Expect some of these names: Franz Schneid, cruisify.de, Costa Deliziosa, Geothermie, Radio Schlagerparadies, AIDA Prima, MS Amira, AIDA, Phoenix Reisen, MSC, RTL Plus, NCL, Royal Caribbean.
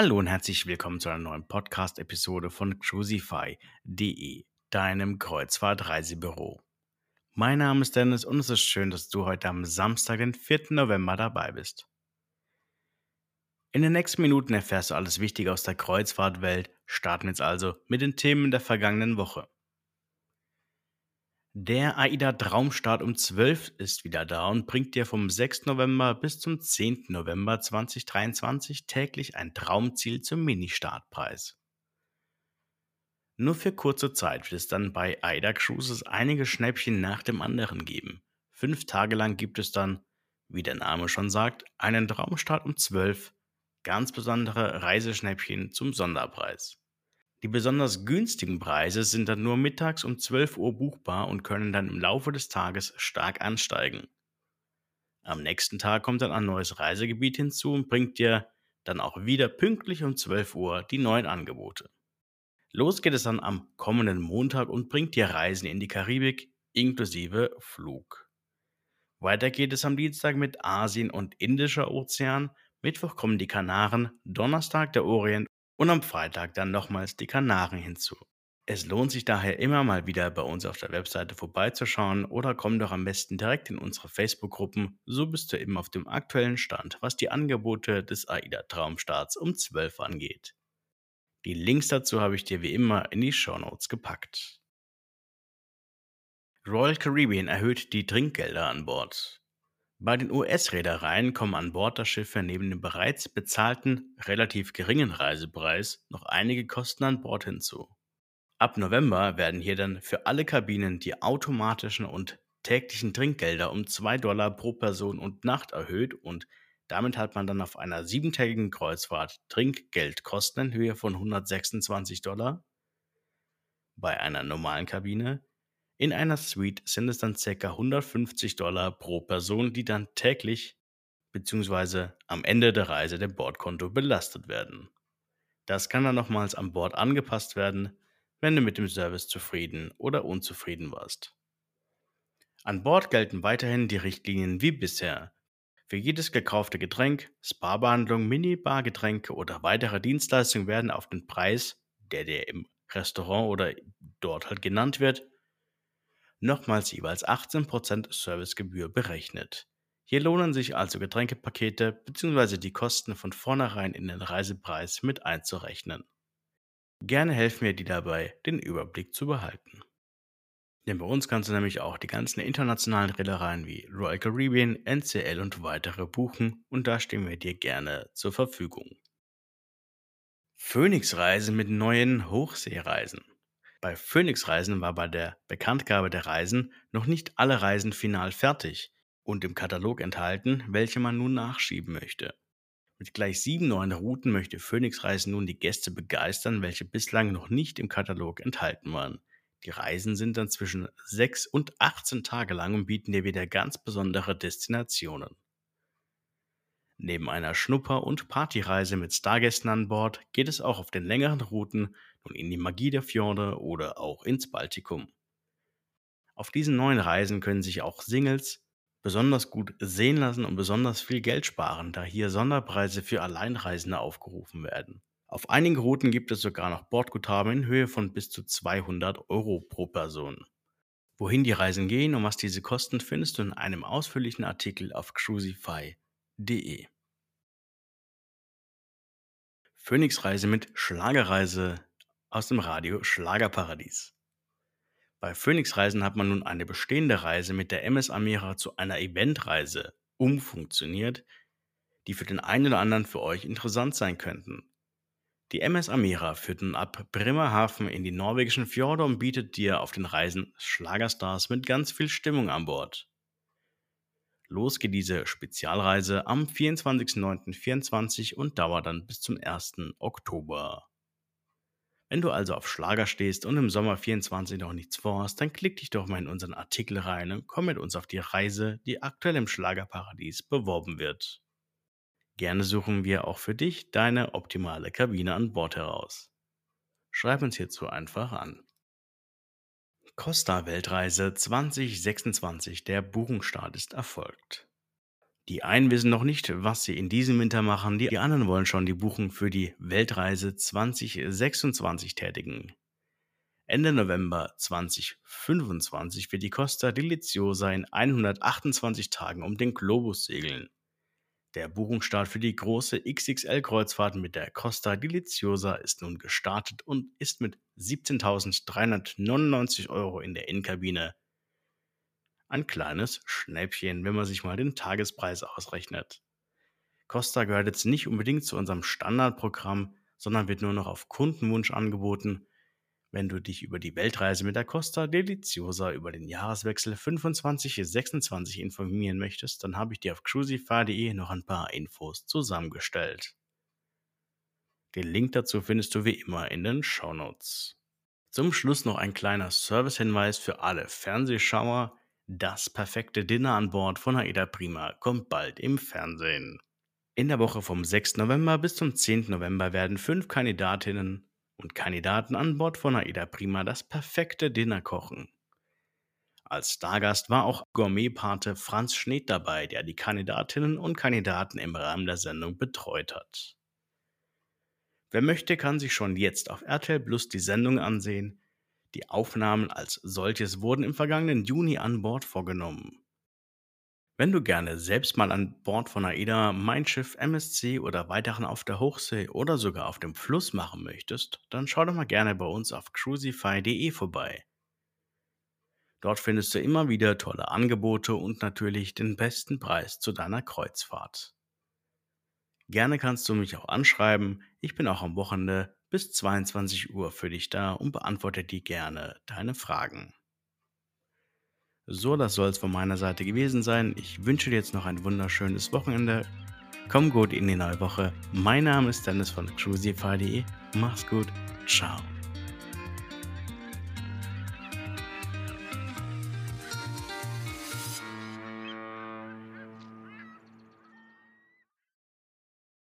Hallo und herzlich willkommen zu einer neuen Podcast-Episode von cruisify.de, deinem Kreuzfahrt-Reisebüro. Mein Name ist Dennis und es ist schön, dass du heute am Samstag, den 4. November, dabei bist. In den nächsten Minuten erfährst du alles Wichtige aus der Kreuzfahrtwelt. Starten jetzt also mit den Themen der vergangenen Woche. Der AIDA-Traumstart um 12 ist wieder da und bringt dir vom 6. November bis zum 10. November 2023 täglich ein Traumziel zum Mini-Startpreis. Nur für kurze Zeit wird es dann bei AIDA Cruises einige Schnäppchen nach dem anderen geben. 5 Tage lang gibt es dann, wie der Name schon sagt, einen Traumstart um 12, ganz besondere Reiseschnäppchen zum Sonderpreis. Die besonders günstigen Preise sind dann nur mittags um 12 Uhr buchbar und können dann im Laufe des Tages stark ansteigen. Am nächsten Tag kommt dann ein neues Reisegebiet hinzu und bringt dir dann auch wieder pünktlich um 12 Uhr die neuen Angebote. Los geht es dann am kommenden Montag und bringt dir Reisen in die Karibik inklusive Flug. Weiter geht es am Dienstag mit Asien und Indischer Ozean, Mittwoch kommen die Kanaren, Donnerstag der Orient und am Freitag dann nochmals die Kanaren hinzu. Es lohnt sich daher immer mal wieder bei uns auf der Webseite vorbeizuschauen oder komm doch am besten direkt in unsere Facebook-Gruppen, so bist du eben auf dem aktuellen Stand, was die Angebote des AIDA-Traumstarts um 12 angeht. Die Links dazu habe ich dir wie immer in die Shownotes gepackt. Royal Caribbean erhöht die Trinkgelder an Bord. Bei den US-Reedereien kommen an Bord der Schiffe neben dem bereits bezahlten, relativ geringen Reisepreis noch einige Kosten an Bord hinzu. Ab November werden hier dann für alle Kabinen die automatischen und täglichen Trinkgelder um $2 pro Person und Nacht erhöht und damit hat man dann auf einer 7-tägigen Kreuzfahrt Trinkgeldkosten in Höhe von $126. Bei einer normalen Kabine in einer Suite sind es dann ca. $150 pro Person, die dann täglich bzw. am Ende der Reise dem Bordkonto belastet werden. Das kann dann nochmals an Bord angepasst werden, wenn du mit dem Service zufrieden oder unzufrieden warst. An Bord gelten weiterhin die Richtlinien wie bisher. Für jedes gekaufte Getränk, Spa-Behandlung, Minibar-Getränke oder weitere Dienstleistungen werden auf den Preis, der dir im Restaurant oder dort halt genannt wird, nochmals jeweils 18% Servicegebühr berechnet. Hier lohnen sich also Getränkepakete bzw. die Kosten von vornherein in den Reisepreis mit einzurechnen. Gerne helfen mir die dabei, den Überblick zu behalten. Denn bei uns kannst du nämlich auch die ganzen internationalen Reedereien wie Royal Caribbean, NCL und weitere buchen und da stehen wir dir gerne zur Verfügung. Phoenix Reisen mit neuen Hochseereisen. Bei Phoenix Reisen war bei der Bekanntgabe der Reisen noch nicht alle Reisen final fertig und im Katalog enthalten, welche man nun nachschieben möchte. Mit gleich 7 neuen Routen möchte Phoenix Reisen nun die Gäste begeistern, welche bislang noch nicht im Katalog enthalten waren. Die Reisen sind dann zwischen 6 und 18 Tage lang und bieten dir wieder ganz besondere Destinationen. Neben einer Schnupper- und Partyreise mit Stargästen an Bord geht es auch auf den längeren Routen nun in die Magie der Fjorde oder auch ins Baltikum. Auf diesen neuen Reisen können sich auch Singles besonders gut sehen lassen und besonders viel Geld sparen, da hier Sonderpreise für Alleinreisende aufgerufen werden. Auf einigen Routen gibt es sogar noch Bordguthaben in Höhe von bis zu €200 pro Person. Wohin die Reisen gehen und was diese kosten, findest du in einem ausführlichen Artikel auf cruisify.de. Phoenix Reise mit Schlagerreise aus dem Radio Schlagerparadies. Bei Phoenix Reisen hat man nun eine bestehende Reise mit der MS Amira zu einer Eventreise umfunktioniert, die für den einen oder anderen für euch interessant sein könnten. Die MS Amira führt nun ab Bremerhaven in die norwegischen Fjorde und bietet dir auf den Reisen Schlagerstars mit ganz viel Stimmung an Bord. Los geht diese Spezialreise am 24.09.24 und dauert dann bis zum 1. Oktober. Wenn du also auf Schlager stehst und im Sommer 24 noch nichts vorhast, dann klick dich doch mal in unseren Artikel rein und komm mit uns auf die Reise, die aktuell im Schlagerparadies beworben wird. Gerne suchen wir auch für dich deine optimale Kabine an Bord heraus. Schreib uns hierzu einfach an. Costa Weltreise 2026, der Buchungsstart ist erfolgt. Die einen wissen noch nicht, was sie in diesem Winter machen, die anderen wollen schon die Buchung für die Weltreise 2026 tätigen. Ende November 2025 wird die Costa Deliziosa in 128 Tagen um den Globus segeln. Der Buchungsstart für die große XXL-Kreuzfahrt mit der Costa Deliziosa ist nun gestartet und ist mit 17.399 € in der Innenkabine. Ein kleines Schnäppchen, wenn man sich mal den Tagespreis ausrechnet. Costa gehört jetzt nicht unbedingt zu unserem Standardprogramm, sondern wird nur noch auf Kundenwunsch angeboten. Wenn du dich über die Weltreise mit der Costa Deliziosa über den Jahreswechsel 25/26 informieren möchtest, dann habe ich dir auf cruisify.de noch ein paar Infos zusammengestellt. Den Link dazu findest du wie immer in den Shownotes. Zum Schluss noch ein kleiner Servicehinweis für alle Fernsehschauer. Das perfekte Dinner an Bord von AIDA Prima kommt bald im Fernsehen. In der Woche vom 6. November bis zum 10. November werden 5 Kandidatinnen und Kandidaten an Bord von AIDA Prima das perfekte Dinner kochen. Als Stargast war auch Gourmetpate Franz Schneid dabei, der die Kandidatinnen und Kandidaten im Rahmen der Sendung betreut hat. Wer möchte, kann sich schon jetzt auf RTL Plus die Sendung ansehen. Die Aufnahmen als solches wurden im vergangenen Juni an Bord vorgenommen. Wenn du gerne selbst mal an Bord von AIDA, Mein Schiff, MSC oder weiteren auf der Hochsee oder sogar auf dem Fluss machen möchtest, dann schau doch mal gerne bei uns auf cruisify.de vorbei. Dort findest du immer wieder tolle Angebote und natürlich den besten Preis zu deiner Kreuzfahrt. Gerne kannst du mich auch anschreiben, ich bin auch am Wochenende bis 22 Uhr für dich da und beantworte dir gerne deine Fragen. So, das soll es von meiner Seite gewesen sein. Ich wünsche dir jetzt noch ein wunderschönes Wochenende. Komm gut in die neue Woche. Mein Name ist Dennis von cruisify.de. Mach's gut. Ciao.